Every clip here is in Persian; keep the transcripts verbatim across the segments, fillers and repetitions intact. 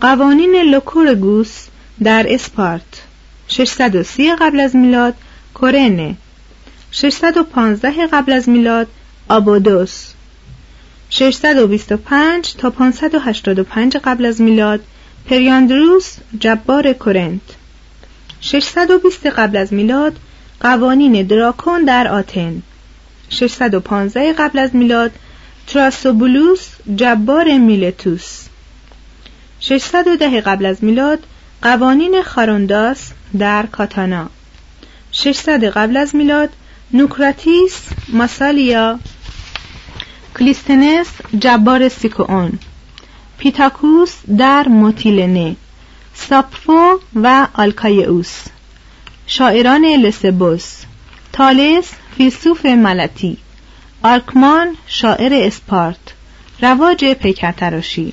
قوانین لوکورگوس در اسپارت. ششصد و سی قبل از میلاد کورنه. ششصد و پانزده قبل از میلاد آبودوس. ششصد و بیست و پنج تا پانصد و هشتاد و پنج قبل از میلاد پریاندروس جبار کورنت. ششصد و بیست قبل از میلاد قوانین دراکون در آتن. ششصد و پانزده قبل از میلاد تراسوبولوس جبار میلتوس. ششصد و ده قبل از میلاد قوانین خارونداس در کاتانا. ششصد قبل از میلاد نوکراتیس ماسالیا کلیستنس جبار سیکوان، پیتاکوس در موتیلنه، ساپفو و آلکایئوس شاعران لسبوس، تالس فیلسوف ملتی، آرکمان شاعر اسپارت، رواج پیکرتراشی.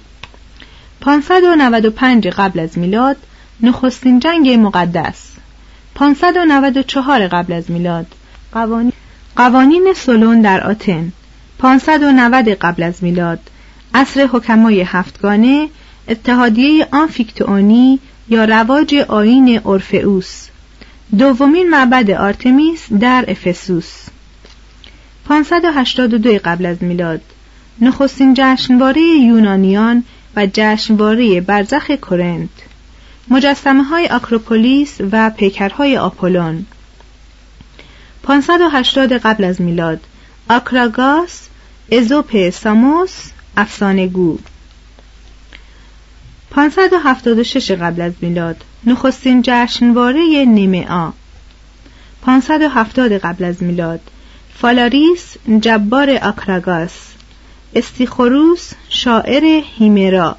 پانصد و نود و پنج قبل از میلاد نخستین جنگ مقدس. پانصد و نود و چهار قبل از میلاد قوانین قوانین سلون در آتن. پانصد و نود قبل از میلاد عصر حکمای هفتگانه، اتحادیه آمفیکتئونی یا رواج آیین اورفئوس، دومین معبد آرتمیس در افسوس. پانصد و هشتاد و دو قبل از میلاد نخستین جشنواره یونانیان و جشنواره برزخ کورنت، مجسمه‌های آکروپولیس و پیکرهای آپولون. پانصد و هشتاد قبل از میلاد آکراگاس ازوپ ساموس افسانه‌گو. پانصد و هفتاد و شش قبل از میلاد نخستین جشنواره نیمئا. پانصد و هفتاد قبل از میلاد فالاریس جبار آکراگاس، استیخوروس شاعر هیمرا،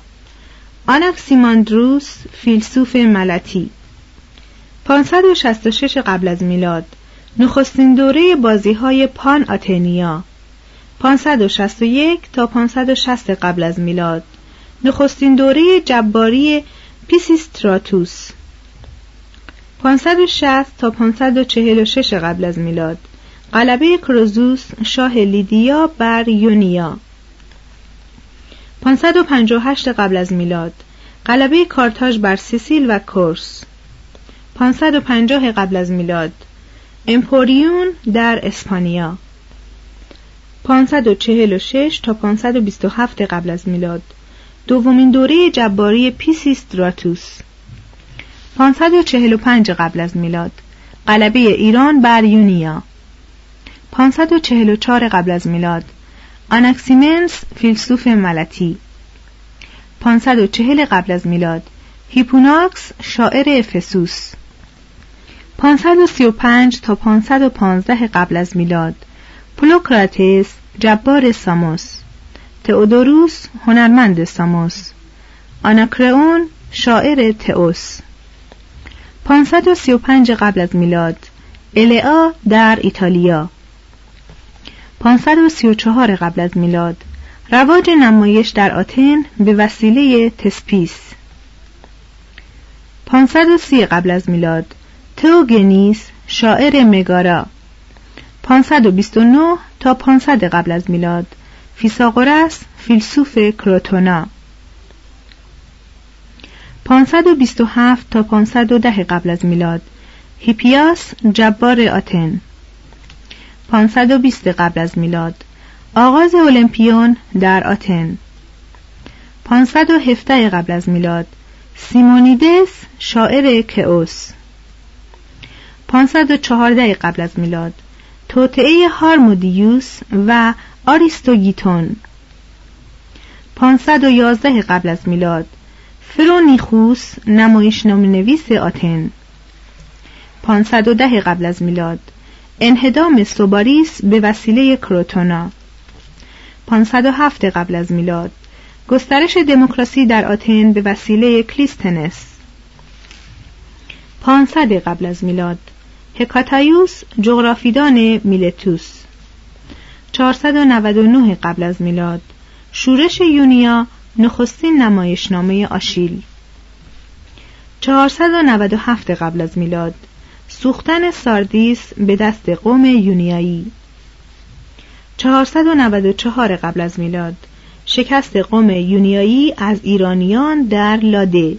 آناکسیماندروس فیلسوف ملتی. پانصد و شصت و شش قبل از میلاد نخستین دوره بازی‌های پان آتنیا. پانصد و شصت و یک تا پانصد و شصت قبل از میلاد نخستین دوره جباری پیسیستراتوس. پانصد و شصت تا پانصد و چهل و شش قبل از میلاد غلبه کروزوس شاه لیدیا بر یونیا. پانصد و پنجاه و هشت قبل از میلاد غلبه کارتاژ بر سیسیل و کورس پانصد و پنجاه قبل از میلاد. امپوریون در اسپانیا پانصد و چهل و شش تا پانصد و بیست و هفت قبل از میلاد. دومین دوره جباری پیسیستراتوس پانصد و چهل و پنج قبل از میلاد. غلبه ایران بر یونیا پانصد و چهل و چهار قبل از میلاد. آناکسیمنس فیلسوف ملتی پانصد و چهل قبل از میلاد. هیپوناکس شاعر افسوس پانصد و سی و پنج تا پانصد و پانزده قبل از میلاد. پولوکراتس جبار ساموس. تئودوروس هنرمند ساموس. آناکرئون شاعر تئوس پانصد و سی و پنج قبل از میلاد. الیا در ایتالیا پانصد و سی و چهار قبل از میلاد. رواج نمایش در آتن به وسیله تسپیس پانصد و سی قبل از میلاد. تئوگنیس شاعر مگارا پانصد و بیست و نه تا پانصد قبل از میلاد. فیثاغورس فیلسوف کروتونا پانصد و بیست و هفت تا پانصد و ده قبل از میلاد. هیپیاس جبار آتن پانصد و بیست قبل از میلاد. آغاز اولمپیون در آتن پانصد و هفده قبل از میلاد. سیمونیدس شاعر کئوس پانصد و چهارده قبل از میلاد. توطئه هارمودیوس و آریستوگیتون پانصد و یازده قبل از میلاد. فرونیخوس نمایشنامه نویس آتن پانصد و ده قبل از میلاد. انهدام سوباریس به وسیله کروتونا پانصد و هفت قبل از میلاد. گسترش دموکراسی در آتن به وسیله کلیستنس پانصد قبل از میلاد. هکاتایوس جغرافیدان میلتوس چهارصد و نود و نه قبل از میلاد. شورش یونیا نخستین نمایشنامه آشیل چهارصد و نود و هفت قبل از میلاد. سوختن ساردیس به دست قوم یونیایی چهارصد و نود و چهار قبل از میلاد. شکست قوم یونیایی از ایرانیان در لاده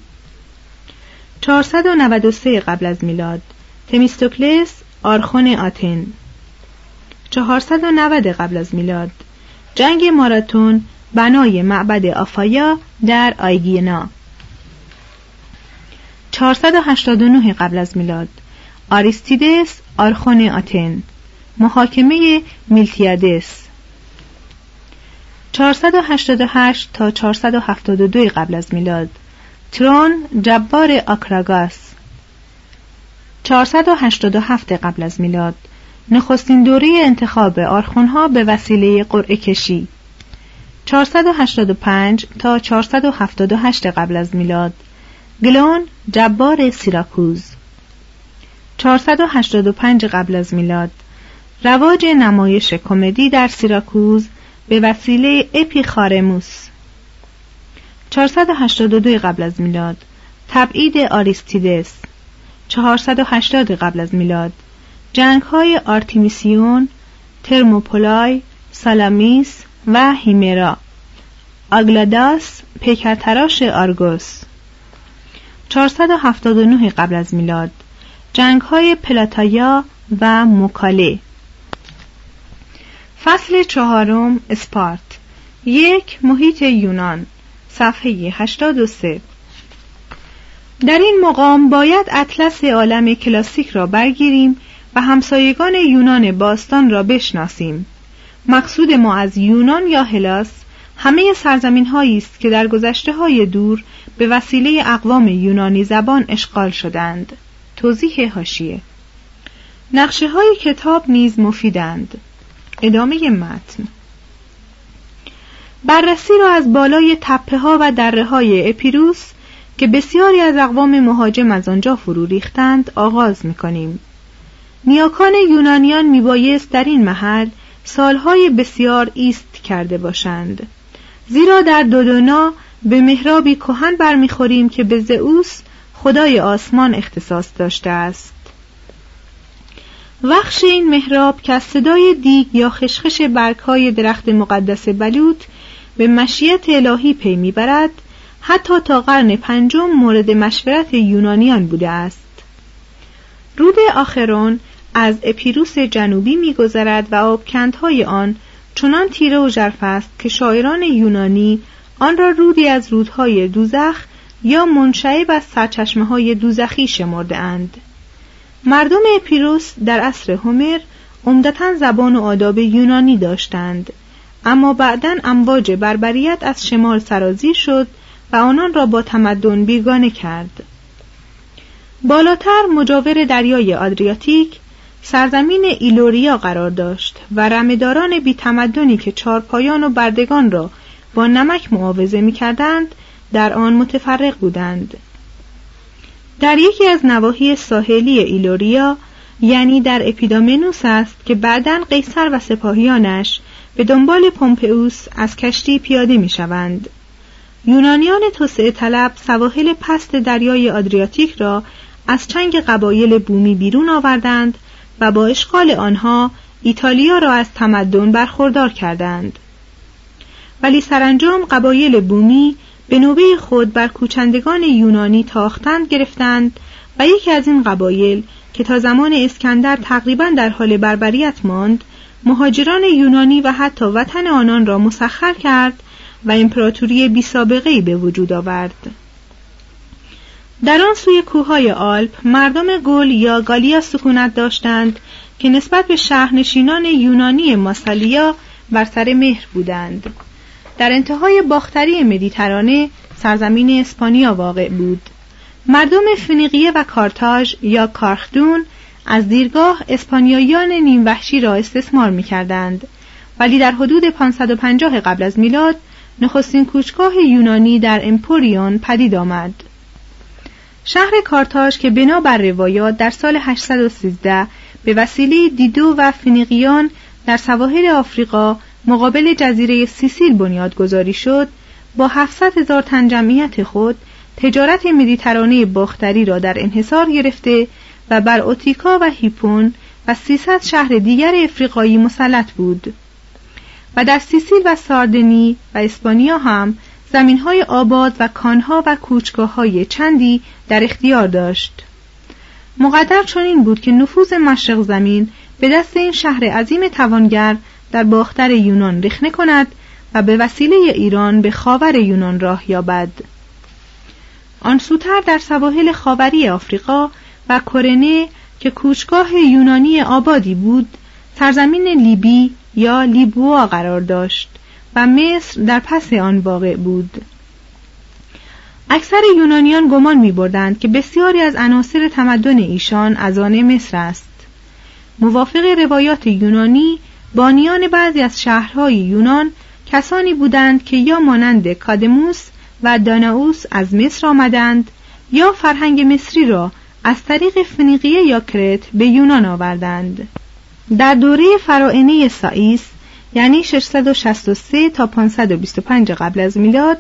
چهارصد و نود و سه قبل از میلاد. تمیستوکلس آرخون آتن چهارصد و نود قبل از میلاد. جنگ ماراتون بنای معبد آفایا در آیگینا چهارصد و هشتاد و نه قبل از میلاد. آریستیدس آرخون آتن محاکمه میلتیادس چهارصد و هشتاد و هشت تا چهارصد و هفتاد و دو قبل از میلاد. ترون جبار آکراگاس چهارصد و هشتاد و هفت قبل از میلاد. نخستین دوره انتخاب آرخونها به وسیله قرعه کشی چهارصد و هشتاد و پنج تا چهارصد و هفتاد و هشت قبل از میلاد. گلون جبار سیراکوز چهارصد و هشتاد و پنج قبل از میلاد. رواج نمایش کمدی در سیراکوز به وسیله اپیخارموس چهارصد و هشتاد و دو قبل از میلاد. تبعید آریستیدس چهارصد و هشتاد قبل از میلاد. جنگ‌های آرتیمیسیون، ترموپولای، سالامیس و هیمرا. آگلاداس پیکرتراش آرگوس چهارصد و هفتاد و نه قبل از میلاد. جنگ‌های پلاتایا و موکاله فصل چهارم اسپارت یک محیط یونان صفحه هشتاد و سه. در این مقام باید اطلس عالم کلاسیک را برگیریم و همسایگان یونان باستان را بشناسیم. مقصود ما از یونان یا هلاس همه سرزمین هایی است که در گذشته های دور به وسیله اقوام یونانی زبان اشغال شدند. توضیح حاشیه. نقشه های کتاب نیز مفیدند. ادامه متن. بررسی را از بالای تپه ها و دره های اپیروس که بسیاری از اقوام مهاجم از آنجا فرو ریختند آغاز می‌کنیم. نیاکان یونانیان میبایست در این محل سالهای بسیار ایست کرده باشند، زیرا در دودونا به محرابی کهن برمیخوریم که به زئوس خدای آسمان اختصاص داشته است. وخش این محراب که از صدای دیگ یا خشخش برگ‌های درخت مقدس بلوط به مشیت الهی پی میبرد حتی تا قرن پنجم مورد مشورت یونانیان بوده است. رود آخرون از اپیروس جنوبی می‌گذرد و آبکندهای آن چنان تیره و ژرف است که شاعران یونانی آن را رودی از رودهای دوزخ یا منشعب از سرچشمه‌های دوزخی شمرده‌اند. مردم اپیروس در عصر هومر عمدتاً زبان و آداب یونانی داشتند، اما بعداً امواج بربریت از شمال سرازیر شد و آنان را با تمدن بیگانه کرد. بالاتر مجاور دریای آدریاتیک سرزمین ایلوریا قرار داشت و رمه‌داران بی‌تمدنی که چارپایان و بردگان را با نمک معاوضه می‌کردند در آن متفرق بودند. در یکی از نواحی ساحلی ایلوریا، یعنی در اپیدامنوس است که بعداً قیصر و سپاهیانش به دنبال پومپئوس از کشتی پیاده می‌شوند. یونانیان توسعه طلب سواحل پست دریای آدریاتیک را از چنگ قبایل بومی بیرون آوردند و با اشغال آنها ایتالیا را از تمدن برخوردار کردند. ولی سرانجام قبایل بومی به نوبه خود بر کوچندگان یونانی تاختند گرفتند و یکی از این قبایل که تا زمان اسکندر تقریباً در حال بربریت ماند، مهاجران یونانی و حتی وطن آنان را مسخر کرد و امپراتوری بی سابقه‌ای به وجود آورد. در آن سوی کوههای آلپ مردم گل یا گالیا سکونت داشتند که نسبت به شهرنشینان یونانی ماسالیا بر سر مهر بودند. در انتهای باختری مدیترانه سرزمین اسپانیا واقع بود. مردم فنیقیه و کارتاژ یا کارخدون از دیرگاه اسپانیاییان نیم وحشی را استثمار می‌کردند، ولی در حدود پانصد و پنجاه قبل از میلاد نخستین کوچگاه یونانی در امپوریون پدید آمد. شهر کارتاژ که بنا بر روایات در سال هشتصد و سیزده به وسیله دیدو و فنیقیان در سواحل آفریقا مقابل جزیره سیسیل بنیادگذاری شد، با هفتصد هزار تن جمعیت خود تجارت مدیترانه باختری را در انحصار گرفته و بر اوتیکا و هیپون و سیصد شهر دیگر افریقایی مسلط بود و در سیسیل و ساردنی و اسپانیا هم زمین‌های آباد و کانها و کوچگاه‌های چندی در اختیار داشت. مقدر چنین بود که نفوذ مشرق زمین به دست این شهر عظیم توانگر در باختر یونان رخنه کند و به وسیله ایران به خاور یونان راه یابد. آن سوتر در سواحل خاوری آفریقا و کرنه که کوچگاه یونانی آبادی بود، سرزمین لیبی یا لیبوا قرار داشت و مصر در پس آن واقع بود. اکثر یونانیان گمان می‌بردند که بسیاری از عناصر تمدن ایشان از آن مصر است. موافق روایات یونانی، بانیان بعضی از شهرهای یونان کسانی بودند که یا مانند کادموس و داناوس از مصر آمدند یا فرهنگ مصری را از طریق فنیقیه یا کرت به یونان آوردند. در دوره فراعنه سائیس، یعنی ششصد و شصت و سه تا پانصد و بیست و پنج قبل از میلاد،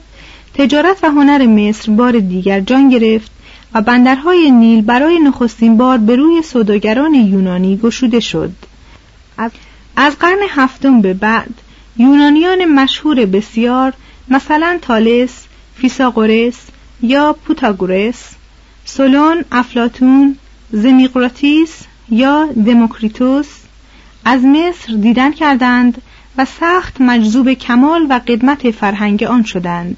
تجارت و هنر مصر بار دیگر جان گرفت و بندرهای نیل برای نخستین بار به روی سوداگران یونانی گشوده شد. از قرن هفتم به بعد یونانیان مشهور بسیار، مثلا تالس، فیثاغورس یا پوتاگورس، سولون، افلاطون، دموکریتوس یا دموکریتوس، از مصر دیدن کردند و سخت مجذوب کمال و قدمت فرهنگ آن شدند.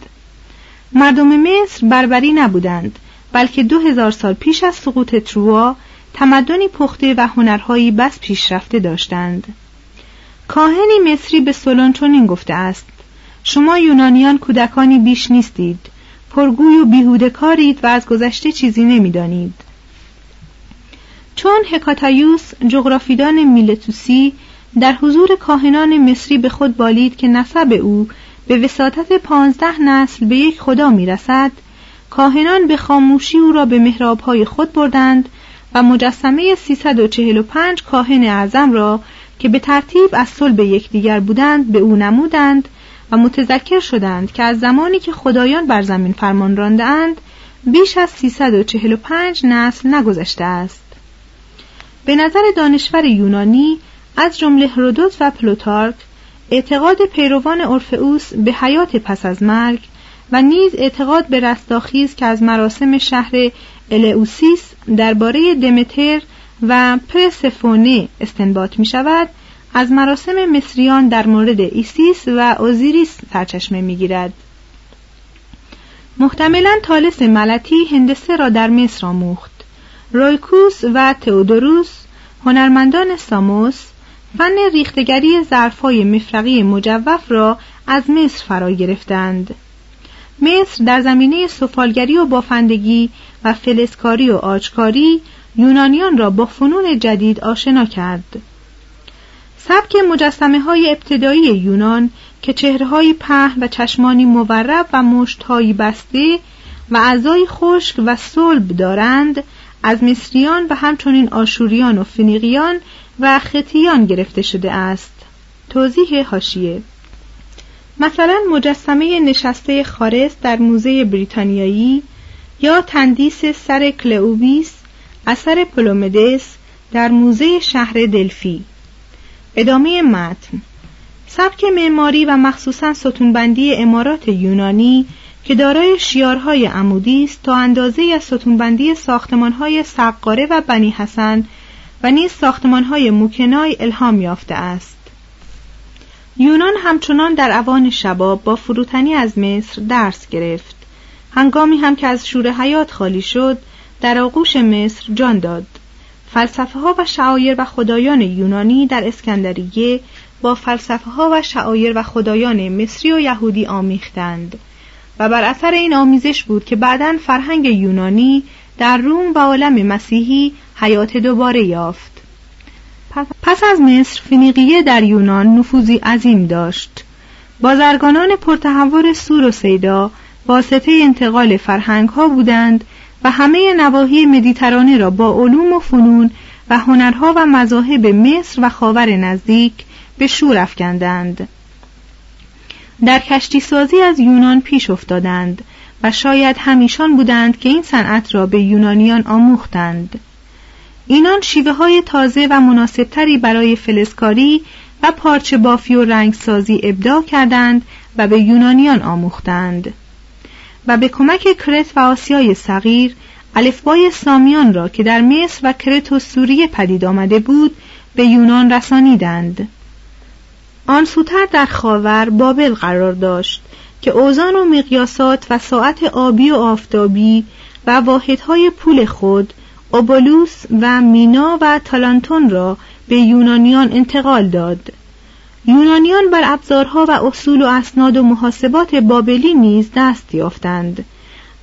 مردم مصر بربری نبودند، بلکه دو هزار سال پیش از سقوط تروآ تمدنی پخته و هنرهایی بس پیشرفته داشتند. کاهنی مصری به سولون چنین گفته است: شما یونانیان کودکانی بیش نیستید، پرگوی و بیهوده کارید و از گذشته چیزی نمیدانید. چون هکاتایوس جغرافیدان میلتوسی در حضور کاهنان مصری به خود بالید که نسب او به وساطت پانزده نسل به یک خدا میرسد، کاهنان به خاموشی او را به محرابهای خود بردند و مجسمه سیصد و چهل و پنج کاهن اعظم را که به ترتیب از صلب یکدیگر بودند به او نمودند و متذکر شدند که از زمانی که خدایان بر زمین فرمان رانده اند بیش از سیصد و چهل و پنج نسل نگذشته است. به نظر دانشور یونانی از جمله هرودوت و پلوتارک، اعتقاد پیروان اورفئوس به حیات پس از مرگ و نیز اعتقاد به رستاخیز که از مراسم شهر الئوسیس درباره دمتر و پرسفونه استنباط می شود، از مراسم مصریان در مورد ایسیس و اوزیریس سرچشمه می گیرد. محتملاً طالس ملتی هندسه را در مصر آموخت. رویکوس و تئودوروس هنرمندان ساموس فن ریختگری ظرف‌های مفرقی مجوف را از مصر فرا گرفتند. مصر در زمینه سفالگری و بافندگی و فلزکاری و آجکاری یونانیان را با فنون جدید آشنا کرد. سبک مجسمه‌های ابتدایی یونان که چهره‌های پهن و چشمانی مورب و مشت‌های بسته و اعضای خشک و صلب دارند، از مصریان و همچنین آشوریان و فنیقیان و ختیان گرفته شده است. توضیح حاشیه: مثلا مجسمه نشسته خارس در موزه بریتانیایی یا تندیس سر کلئوبیس اثر پلومدس در موزه شهر دلفی. ادامه متن. سبک معماری و مخصوصاً ستونبندی عمارات یونانی که دارای شیارهای عمودی است، تا اندازه‌ای از ستونبندی ساختمان‌های سقاره و بنی حسن و نیز ساختمان‌های موکنای الهام یافته است. یونان همچنان در اوان شباب با فروتنی از مصر درس گرفت. هنگامی هم که از شور حیات خالی شد، در آغوش مصر جان داد. فلسفه‌ها و شعایر و خدایان یونانی در اسکندریه با فلسفه‌ها و شعایر و خدایان مصری و یهودی آمیختند و بر اثر این آمیزش بود که بعداً فرهنگ یونانی در روم و عالم مسیحی حیات دوباره یافت. پس از مصر فنیقیه در یونان نفوذی عظیم داشت. بازرگانان پرتهور سور و سیدا واسطه انتقال فرهنگ‌ها بودند و همه نواحی مدیترانه را با علوم و فنون و هنرها و مذاهب مصر و خاور نزدیک به شور افکندند. در کشتی سازی از یونان پیش افتادند و شاید همیشان بودند که این صنعت را به یونانیان آموختند. اینان شیوه های تازه و مناسبتری برای فلزکاری و پارچه بافی و رنگ سازی ابداع کردند و به یونانیان آموختند و به کمک کرت و آسیای صغیر الفبای سامیان را که در مصر و کرت و سوریه پدید آمده بود به یونان رسانیدند. آن سوتر در خاور بابل قرار داشت که اوزان و مقیاسات و ساعت آبی و آفتابی و واحدهای پول خود، اوبولوس و مینا و تالانتون را به یونانیان انتقال داد. یونانیان بر ابزارها و اصول و اسناد و محاسبات بابلی نیز دست یافتند.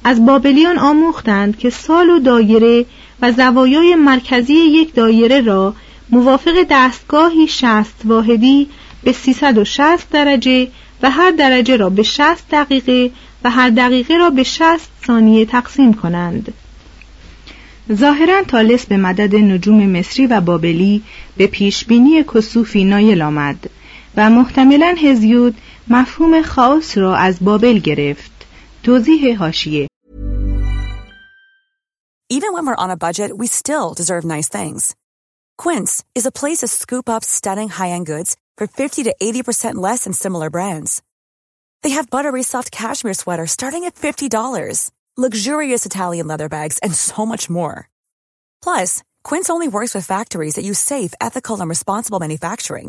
از بابلیان آموختند که سال و دایره و زوایای مرکزی یک دایره را موافق دستگاهی شصت واحدی به سیصد و شصت درجه و هر درجه را به شصت دقیقه و هر دقیقه را به شصت ثانیه تقسیم کنند. ظاهراً طالس به مدد نجوم مصری و بابلی به پیشبینی کسوفی نایل آمد و محتملاً هزیود مفهوم خاص را از بابل گرفت. توضیح حاشیه. Even when we're on a budget, we still deserve nice things. Quince is a place to scoop up stunning high-end goods for fifty to eighty percent less than similar brands. They have buttery soft cashmere sweaters starting at fifty dollars. Luxurious Italian leather bags, and so much more. Plus, Quince only works with factories that use safe, ethical, and responsible manufacturing.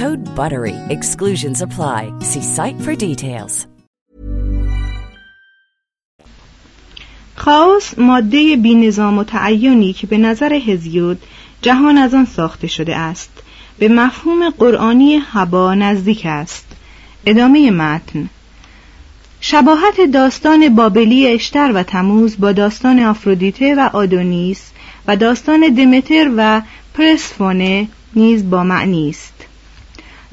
Code BUTTERY. Exclusions apply. See site for details. خاوس ماده بی نظام و تعینی که به نظر هزیود جهان از آن ساخته شده است، به مفهوم قرآنی هبا نزدیک است. ادامه متن. شباهت داستان بابلی اشتر و تموز با داستان آفرودیته و آدونیس و داستان دمتر و پرسفونه نیز با معنی است.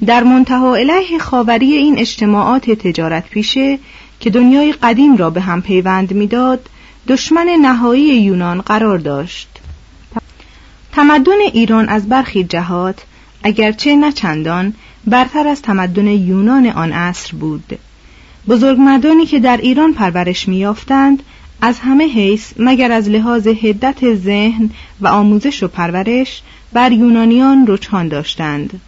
در منتهی علیه خاوری این اجتماعات تجارت پیشه که دنیای قدیم را به هم پیوند می‌داد، دشمن نهایی یونان قرار داشت. تمدن ایران از برخی جهات اگرچه نه چندان برتر از تمدن یونان آن عصر بود. بزرگمردانی که در ایران پرورش می‌یافتند از همه حیث مگر از لحاظ حدت ذهن و آموزش و پرورش بر یونانیان رجحان داشتند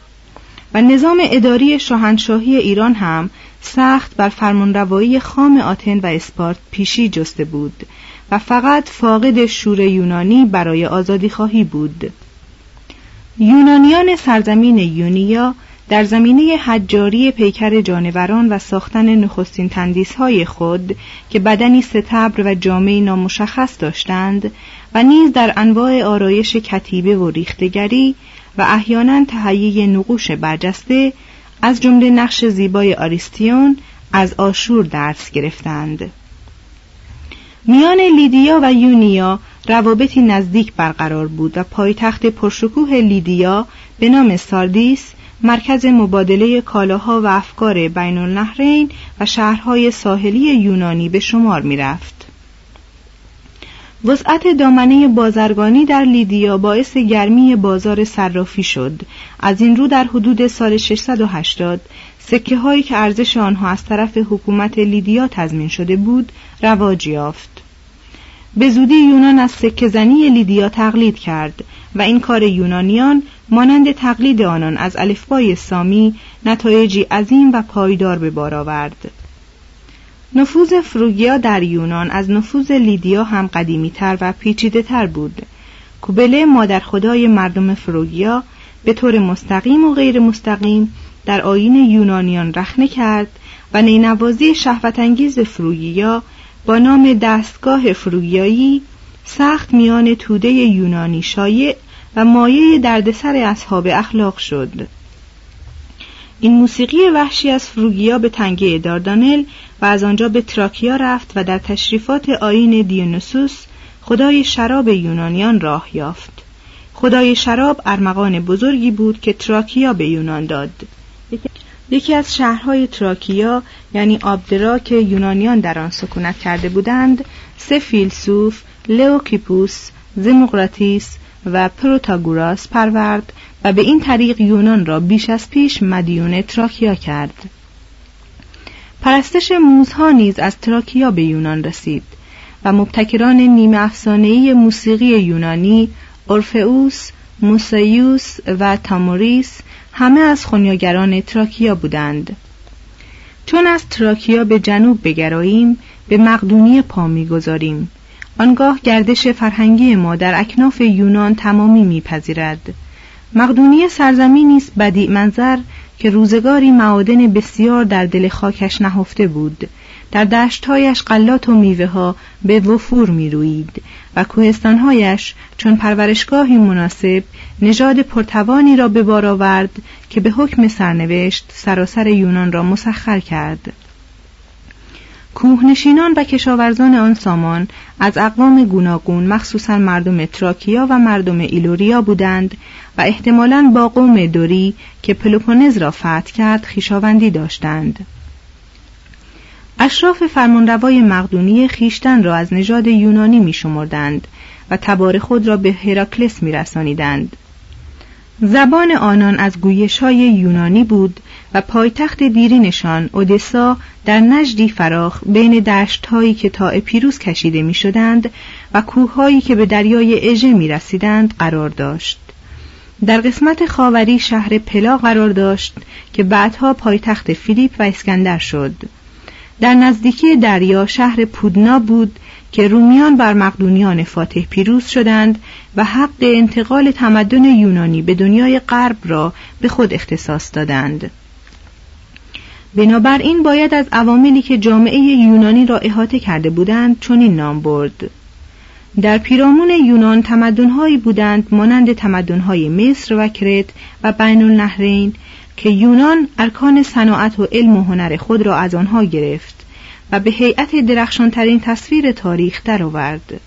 و نظام اداری شاهنشاهی ایران هم سخت بر فرمانروایی خام آتن و اسپارت پیشی جسته بود و فقط فاقد شور یونانی برای آزادی خواهی بود. یونانیان سرزمین یونیا در زمینه حجاری پیکر جانوران و ساختن نخستین تندیس‌های خود که بدنی ستبر و جامه‌ای نامشخص داشتند و نیز در انواع آرایش کتیبه و ریختگری و احیانا تهیه نقوش برجسته از جمله نقش زیبای آریستیون از آشور درس گرفتند. میان لیدیا و یونیا روابطی نزدیک برقرار بود و پایتخت پرشکوه لیدیا به نام ساردیس مرکز مبادله کالاها و افکار بین النهرین و شهرهای ساحلی یونانی به شمار می رفت. وسعت دامنه بازرگانی در لیدیا باعث گرمی بازار صرافی شد. از این رو در حدود سال ششصد و هشتاد سکه هایی که ارزش آنها از طرف حکومت لیدیا تضمین شده بود رواج یافت. به زودی یونان از سکه زنی لیدیا تقلید کرد و این کار یونانیان مانند تقلید آنان از الفبای سامی نتایجی عظیم و پایدار به بار آورد. نفوذ فروگیا در یونان از نفوذ لیدیا هم قدیمی‌تر و پیچیده‌تر بود. کوبله مادر خدای مردم فروگیا به طور مستقیم و غیر مستقیم در آیین یونانیان رخنه کرد و نینوازی شهوت‌انگیز فروگیا با نام دستگاه فروگیایی سخت میان توده یونانی شایع و مایه دردسر اصحاب اخلاق شد. این موسیقی وحشی از فروگیا به تنگه داردانل و از آنجا به تراکیا رفت و در تشریفات آیین دیونوسوس خدای شراب یونانیان راه یافت. خدای شراب ارمغان بزرگی بود که تراکیا به یونان داد. یکی از شهرهای تراکیا یعنی آبدرا که یونانیان در آن سکونت کرده بودند، سه فیلسوف لئوکیپوس، دموکراتیس و پروتاگوراس پرورد و به این طریق یونان را بیش از پیش مدیون تراکیا کرد. پرستش موزها نیز از تراکیا به یونان رسید و مبتکران نیمه افسانه‌ای موسیقی یونانی اورفئوس، موسیوس و تاموریس همه از خنیاگران تراکیا بودند. چون از تراکیا به جنوب بگراییم به مقدونیه پا می‌گذاریم. آنگاه گردش فرهنگی ما در اکناف یونان تمامی می‌پذیرد. مقدونیه سرزمینی است بدیع منظر که روزگاری معادن بسیار در دل خاکش نهفته بود. در دشت‌هایش غلات و میوه‌ها به وفور می‌روید و کوهستان‌هایش چون پرورشگاهی مناسب نژاد پرتوانی را به بار آورد که به حکم سرنوشت سراسر یونان را مسخر کرد. کوهنشینان و کشاورزان آن سامان از اقوام گوناگون مخصوصاً مردم تراکیا و مردم ایلوریا بودند و احتمالاً با قوم دوری که پلوپونز را فتح کرد خویشاوندی داشتند. اشراف فرمانروای مقدونیه خیشتن را از نژاد یونانی می‌شمردند و تبار خود را به هراکلس می‌رسانیدند. زبان آنان از گویش‌های یونانی بود و پایتخت دیرینشان اودسا در نجدی فراخ بین دشت‌هایی که تا اپیروز کشیده می‌شدند و کوه‌هایی که به دریای اژه می‌رسیدند قرار داشت. در قسمت خاوری شهر پلا قرار داشت که بعدها پایتخت فیلیپ و اسکندر شد. در نزدیکی دریا شهر پودنا بود که رومیان بر مقدونیان فاتح پیروز شدند و حق انتقال تمدن یونانی به دنیای غرب را به خود اختصاص دادند. بنابراین باید از عواملی که جامعه یونانی را احاطه کرده بودند چنین نام برد. در پیرامون یونان تمدن‌هایی بودند مانند تمدن‌های مصر و کرت و بین النهرین که یونان ارکان صناعت و علم و هنر خود را از آنها گرفت و به هیئت درخشانترین تصویر تاریخ درآورد.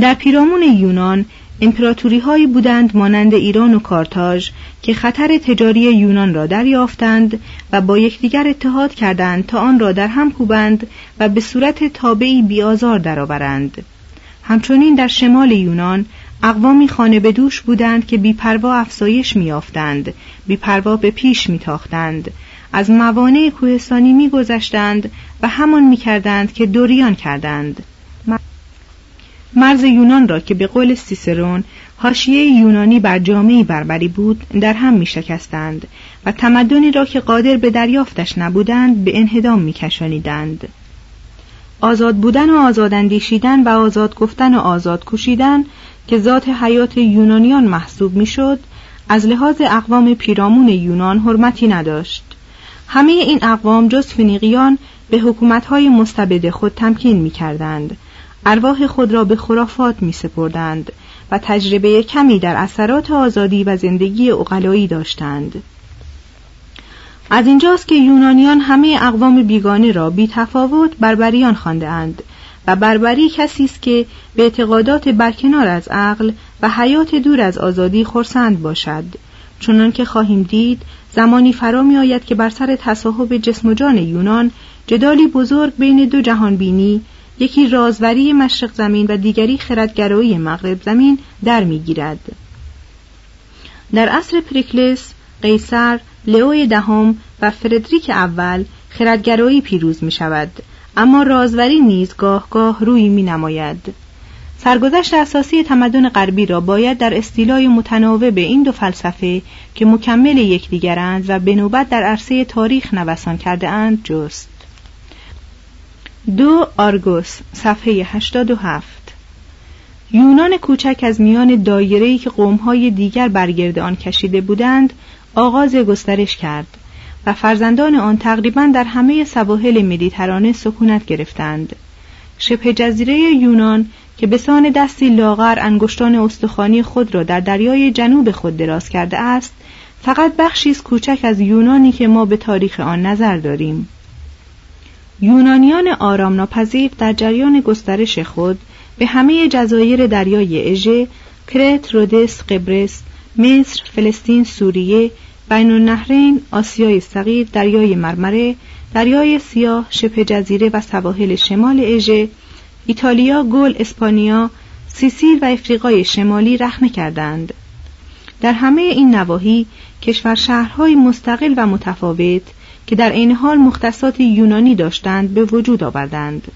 در پیرامون یونان امپراتوری هایی بودند مانند ایران و کارتاژ که خطر تجاری یونان را دریافتند و با یکدیگر اتحاد کردند تا آن را در هم کوبند و به صورت تابعی بیازار درآورند. همچنین در شمال یونان اقوامی خانه به دوش بودند که بیپروا افزایش می‌یافتند، بیپروا به پیش می‌تاختند، از موانع کوهستانی می‌گذشتند و همان می‌کردند که دوریان کردند. مرز یونان را که به قول سیسرون حاشیه یونانی بر جامعه بربری بود در هم می‌شکستند و تمدنی را که قادر به دریافتش نبودند به انهدام می‌کشانیدند. آزاد بودن و آزاد اندیشیدن و آزاد گفتن و آزاد کوشیدن که ذات حیات یونانیان محسوب میشد، از لحاظ اقوام پیرامون یونان حرمتی نداشت. همه این اقوام جز فنیقیان به حکومت‌های مستبد خود تمکین می‌کردند، ارواح خود را به خرافات می‌سپردند و تجربه کمی در اثرات آزادی و زندگی عقلایی داشتند. از اینجاست که یونانیان همه اقوام بیگانه را بی تفاوت بربریان خوانده‌اند و بربری کسی است که به اعتقادات برکنار از عقل و حیات دور از آزادی خرسند باشد. چنان که خواهیم دید، زمانی فرا می‌آید که بر سر تصاحب جسم و جان یونان جدالی بزرگ بین دو جهانبینی، یکی رازوری مشرق زمین و دیگری خردگرایی مغرب زمین در می‌گیرد. در عصر پریکلس، قیصر، لئو دهم و فردریک اول خردگرایی پیروز می‌شود، اما رازوری نیز گاه گاه روی می‌نماید. سرگذشت اساسی تمدن غربی را باید در اصطلاح متناوب به این دو فلسفه که مکمل یکدیگرند و به نوبت در عرصه تاریخ نوسان کرده‌اند جست. دو آرگوس، صفحه هشتاد و هفت. یونان کوچک از میان دایره‌ای که قوم‌های دیگر برگرد آن کشیده بودند، آغاز گسترش کرد و فرزندان آن تقریباً در همه سواحل مدیترانه سکونت گرفتند. شبه جزیره یونان که به سان دستی لاغر انگشتان استخوانی خود را در دریای جنوب خود دراز کرده است، فقط بخشی است کوچک از یونانی که ما به تاریخ آن نظر داریم. یونانیان آرام ناپذیر در جریان گسترش خود به همه جزایر دریای اژه، کرت، رودس، قبرس، مصر، فلسطین، سوریه، بین النهرین، آسیای صغیر، دریای مرمره، دریای سیاه، شبه جزیره و سواحل شمال اژه، ایتالیا، گل، اسپانیا، سیسیل و افریقای شمالی رخنه کردند. در همه این نواحی کشور شهرهای مستقل و متفاوت که در عین حال مختصات یونانی داشتند به وجود آوردند.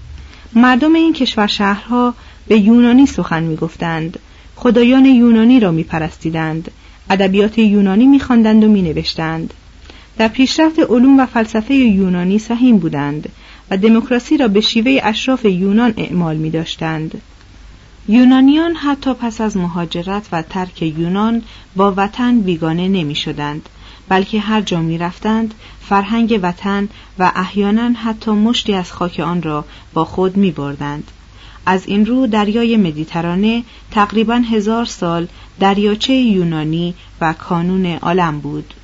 مردم این کشور شهرها به یونانی سخن می‌گفتند، خدایان یونانی را می‌پرستیدند، ادبیات یونانی می‌خواندند و می‌نوشتند. در پیشرفت علوم و فلسفه یونانی سهیم بودند و دموکراسی را به شیوه اشراف یونان اعمال می‌داشتند. یونانیان حتی پس از مهاجرت و ترک یونان با وطن بیگانه نمی‌شدند، بلکه هر جا می‌رفتند فرهنگ وطن و احیانا حتی مشتی از خاک آن را با خود می‌بردند. از این رو دریای مدیترانه تقریباً هزار سال دریاچه یونانی و کانون عالم بود.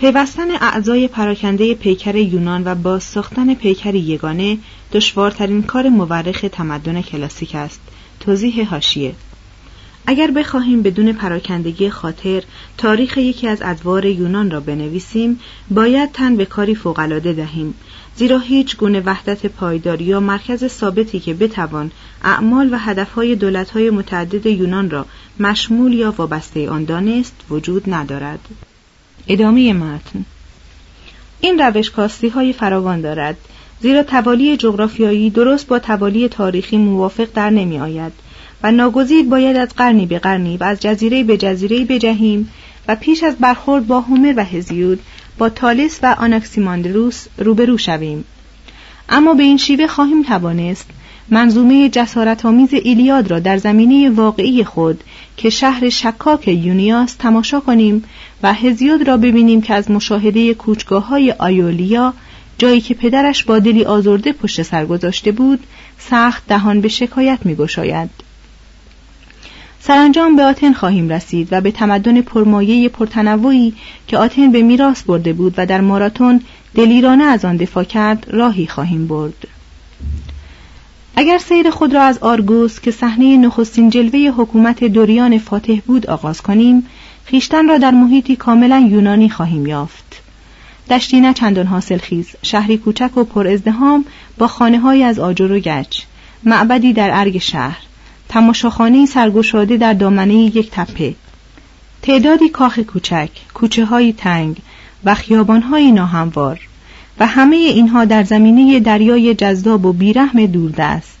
پیوستن اعضای پراکنده پیکر یونان و بازساختن پیکر یگانه دشوارترین کار مورخ تمدن کلاسیک است. توضیح حاشیه: اگر بخواهیم بدون پراکندگی خاطر تاریخ یکی از ادوار یونان را بنویسیم، باید تن به کاری فوق‌العاده دهیم، زیرا هیچ گونه وحدت پایداری یا مرکز ثابتی که بتوان اعمال و هدفهای دولت‌های متعدد یونان را مشمول یا وابسته آن دانست وجود ندارد. ادامه متن. این روش کاستی‌های فراوان دارد، زیرا توالی جغرافیایی درست با توالی تاریخی موافق در نمی‌آید و ناگزیر باید از قرنی به قرنی و از جزیره به جزیره بجهیم و پیش از برخورد با هومر و هزیود با تالس و آناکسیماندروس روبرو شویم. اما به این شیوه خواهیم توانست منظومه جسارت‌آمیز ایلیاد را در زمینه واقعی خود که شهر شکاک یونیاس تماشا کنیم و هزیود را ببینیم که از مشاهده کوچگاه‌های آیولیا، جایی که پدرش با دلی آزرده پشت سر گذاشته بود، سخت دهان به شکایت می‌گشاید. سرانجام به آتن خواهیم رسید و به تمدن پرمایه پرتنوعی که آتن به میراث برده بود و در ماراتون دلیرانه از آن دفاع کرد راهی خواهیم برد. اگر سیر خود را از آرگوس که صحنه نخستین جلوه حکومت دوریان فاتح بود آغاز کنیم، خیشتن را در محیطی کاملا یونانی خواهیم یافت. دشتی نه چندان حاصل خیز، شهری کوچک و پر ازدهام با خانه‌هایی از آجر و گچ، معبدی در ارگ شهر، تماشاخانه‌ای سرگشاده در دامنه یک تپه، تعدادی کاخ کوچک، کوچه‌های تنگ و خیابان‌های ناهموار و همه اینها در زمینه دریای جذاب و بیرحم دوردست.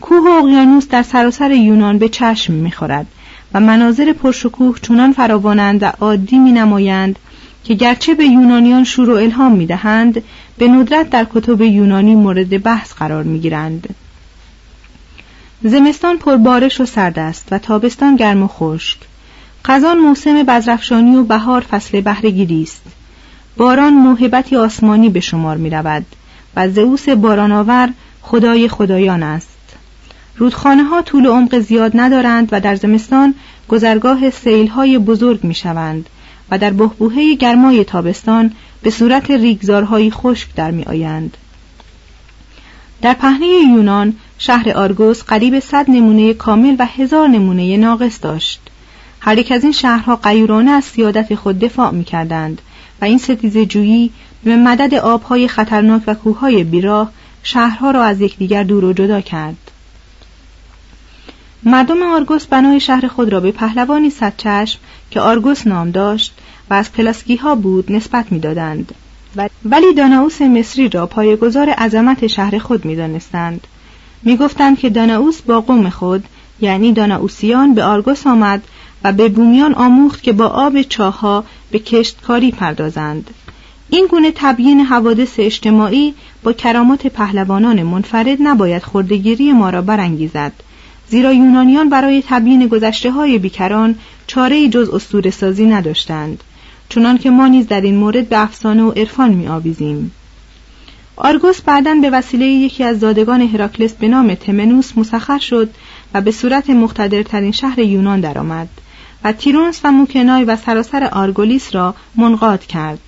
کوه و اقیانوس در سراسر یونان به چشم می‌خورد و مناظر پرشکوه چنان فراوانند و عادی می‌نمایند که گرچه به یونانیان شور و الهام می‌دهند، به ندرت در کتب یونانی مورد بحث قرار می‌گیرند. زمستان پربارش و سرد است و تابستان گرم و خشک. خزان موسم بذرافشانی و بهار فصل بهره‌گیری است. باران موهبتی آسمانی به شمار می رود و زئوس بارانآور خدای خدایان است. رودخانه ها طول و عمق زیاد ندارند و در زمستان گذرگاه سیل های بزرگ می شوند و در بحبوحه گرمای تابستان به صورت ریگزارهای خشک در می آیند. در پهنه یونان شهر آرگوس قریب صد نمونه کامل و هزار نمونه ناقص داشت. هر یک از این شهرها غیورانه از سیادت خود دفاع می کردند و این ستیزه جویی به مدد آبهای خطرناک و کوههای بیراه شهرها را از یکدیگر دور و جدا کرد. مردم آرگوس بنای شهر خود را به پهلوانی صدچشم که آرگوس نام داشت و از پلاسکی‌ها بود نسبت می‌دادند، ولی دانائوس مصری را پایه‌گذار عظمت شهر خود می‌دانستند. می‌گفتند که دانائوس با قوم خود یعنی دانائوسیان به آرگوس آمد و به بومیان آموخت که با آب چاه‌ها به کشتکاری پردازند. این گونه تبیین حوادث اجتماعی با کرامات پهلوانان منفرد نباید خردگیری ما را برانگیزد، زیرا یونانیان برای تبیین گذشته‌های بیکران چاره‌ای جز اسطوره‌سازی نداشتند، چنان که ما نیز در این مورد به افسانه و عرفان می‌آویزیم. آرگوس بعداً به وسیله یکی از زادگان هراکلیس به نام تمنوس مسخر شد و به صورت مقتدرترین شهر یونان درآمد و تیرونس و موکنای و سراسر آرگولیس را منقاد کرد.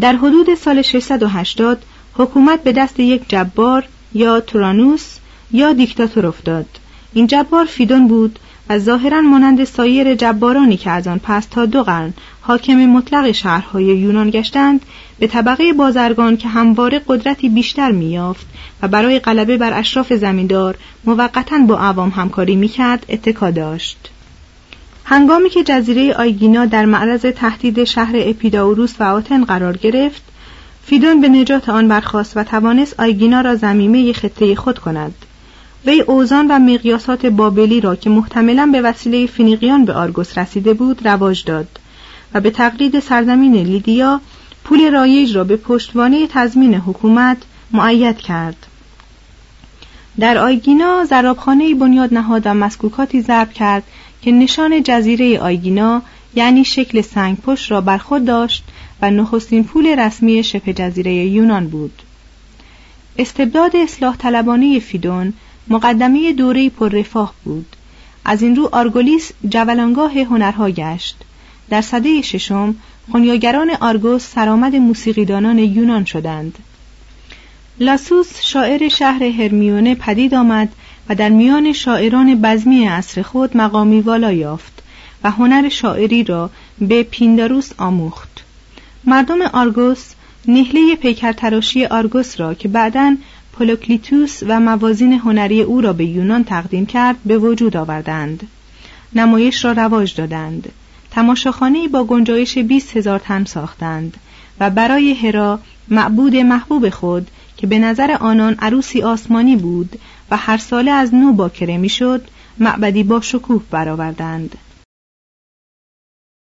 در حدود سال ششصد و هشتاد حکومت به دست یک جبار یا تورانوس یا دیکتاتور افتاد. این جبار فیدون بود و ظاهراً مانند سایر جبارانی که از آن پس تا دو قرن حاکم مطلق شهرهای یونان گشتند، به طبقه بازرگان که همواره قدرتی بیشتر می‌یافت و برای غلبه بر اشراف زمیندار موقتاً با عوام همکاری می‌کرد اتکا داشت. هنگامی که جزیره آیگینا در معرض تهدید شهر اپیداوروس و آتن قرار گرفت، فیدون به نجات آن برخاست و توانست آیگینا را ضمیمه خطه خود کند. وی اوزان و مقیاسات بابلی را که محتملاً به وسیله فینیقیان به آرگوس رسیده بود رواج داد و به تقلید سرزمین لیدیا پول رایج را به پشتوانه تضمین حکومت معید کرد. در آیگینا زرابخانه‌ای بنیاد نهاد و مسکوکاتی ضرب کرد که نشان جزیره آیگینا یعنی شکل سنگپشت را بر خود داشت و نخستین پول رسمی شبه جزیره یونان بود. استبداد اصلاح طلبانه فیدون مقدمه دوره پر رفاه بود. از این رو آرگولیس جولانگاه هنرها گشت. در سده ششم خنیاگران آرگوس سرآمد موسیقیدانان یونان شدند. لاسوس شاعر شهر هرمیونه پدید آمد و در میان شاعران بزمی عصر خود مقامی والا یافت و هنر شاعری را به پینداروس آموخت. مردم آرگوس نهله پیکرتراشی آرگوس را که بعداً پولوکلیتوس و موازین هنری او را به یونان تقدیم کرد به وجود آوردند. نمایش را رواج دادند. تماشاخانه‌ای با گنجایش بیست هزار تن ساختند و برای هرا معبود محبوب خود که به نظر آنان عروسی آسمانی بود و هر ساله از نو باکره میشد، معبدی با شکوه برآوردند.